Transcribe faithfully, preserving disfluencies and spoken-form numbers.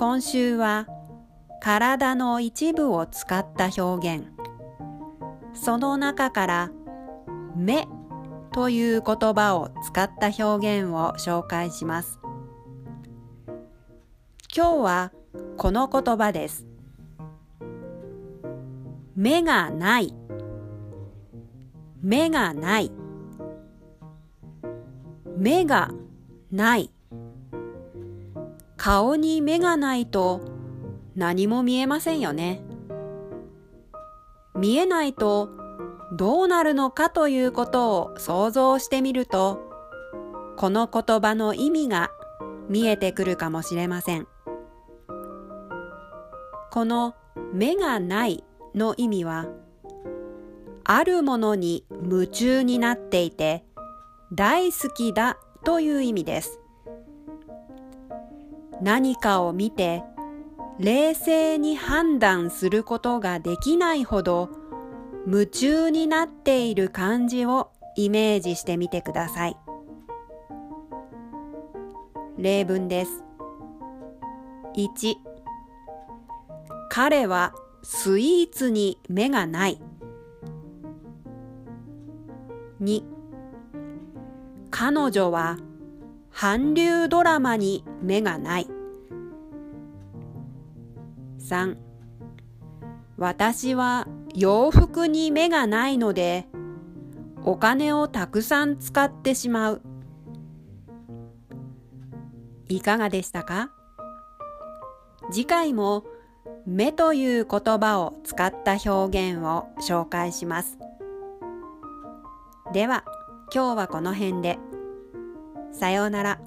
今週は体の一部を使った表現、その中から目という言葉を使った表現を紹介します。今日はこの言葉です。目がない、目がない、目がない。顔に目がないと何も見えませんよね。見えないとどうなるのかということを想像してみると、この言葉の意味が見えてくるかもしれません。この目がないの意味は、あるものに夢中になっていて大好きだという意味です。何かを見て冷静に判断することができないほど夢中になっている感じをイメージしてみてください。例文です。いち、彼はスイーツに目がない。に、彼女は韓流ドラマに目がない。さん、私は洋服に目がないので、お金をたくさん使ってしまう。いかがでしたか？次回も目という言葉を使った表現を紹介します。では、今日はこの辺で。さようなら。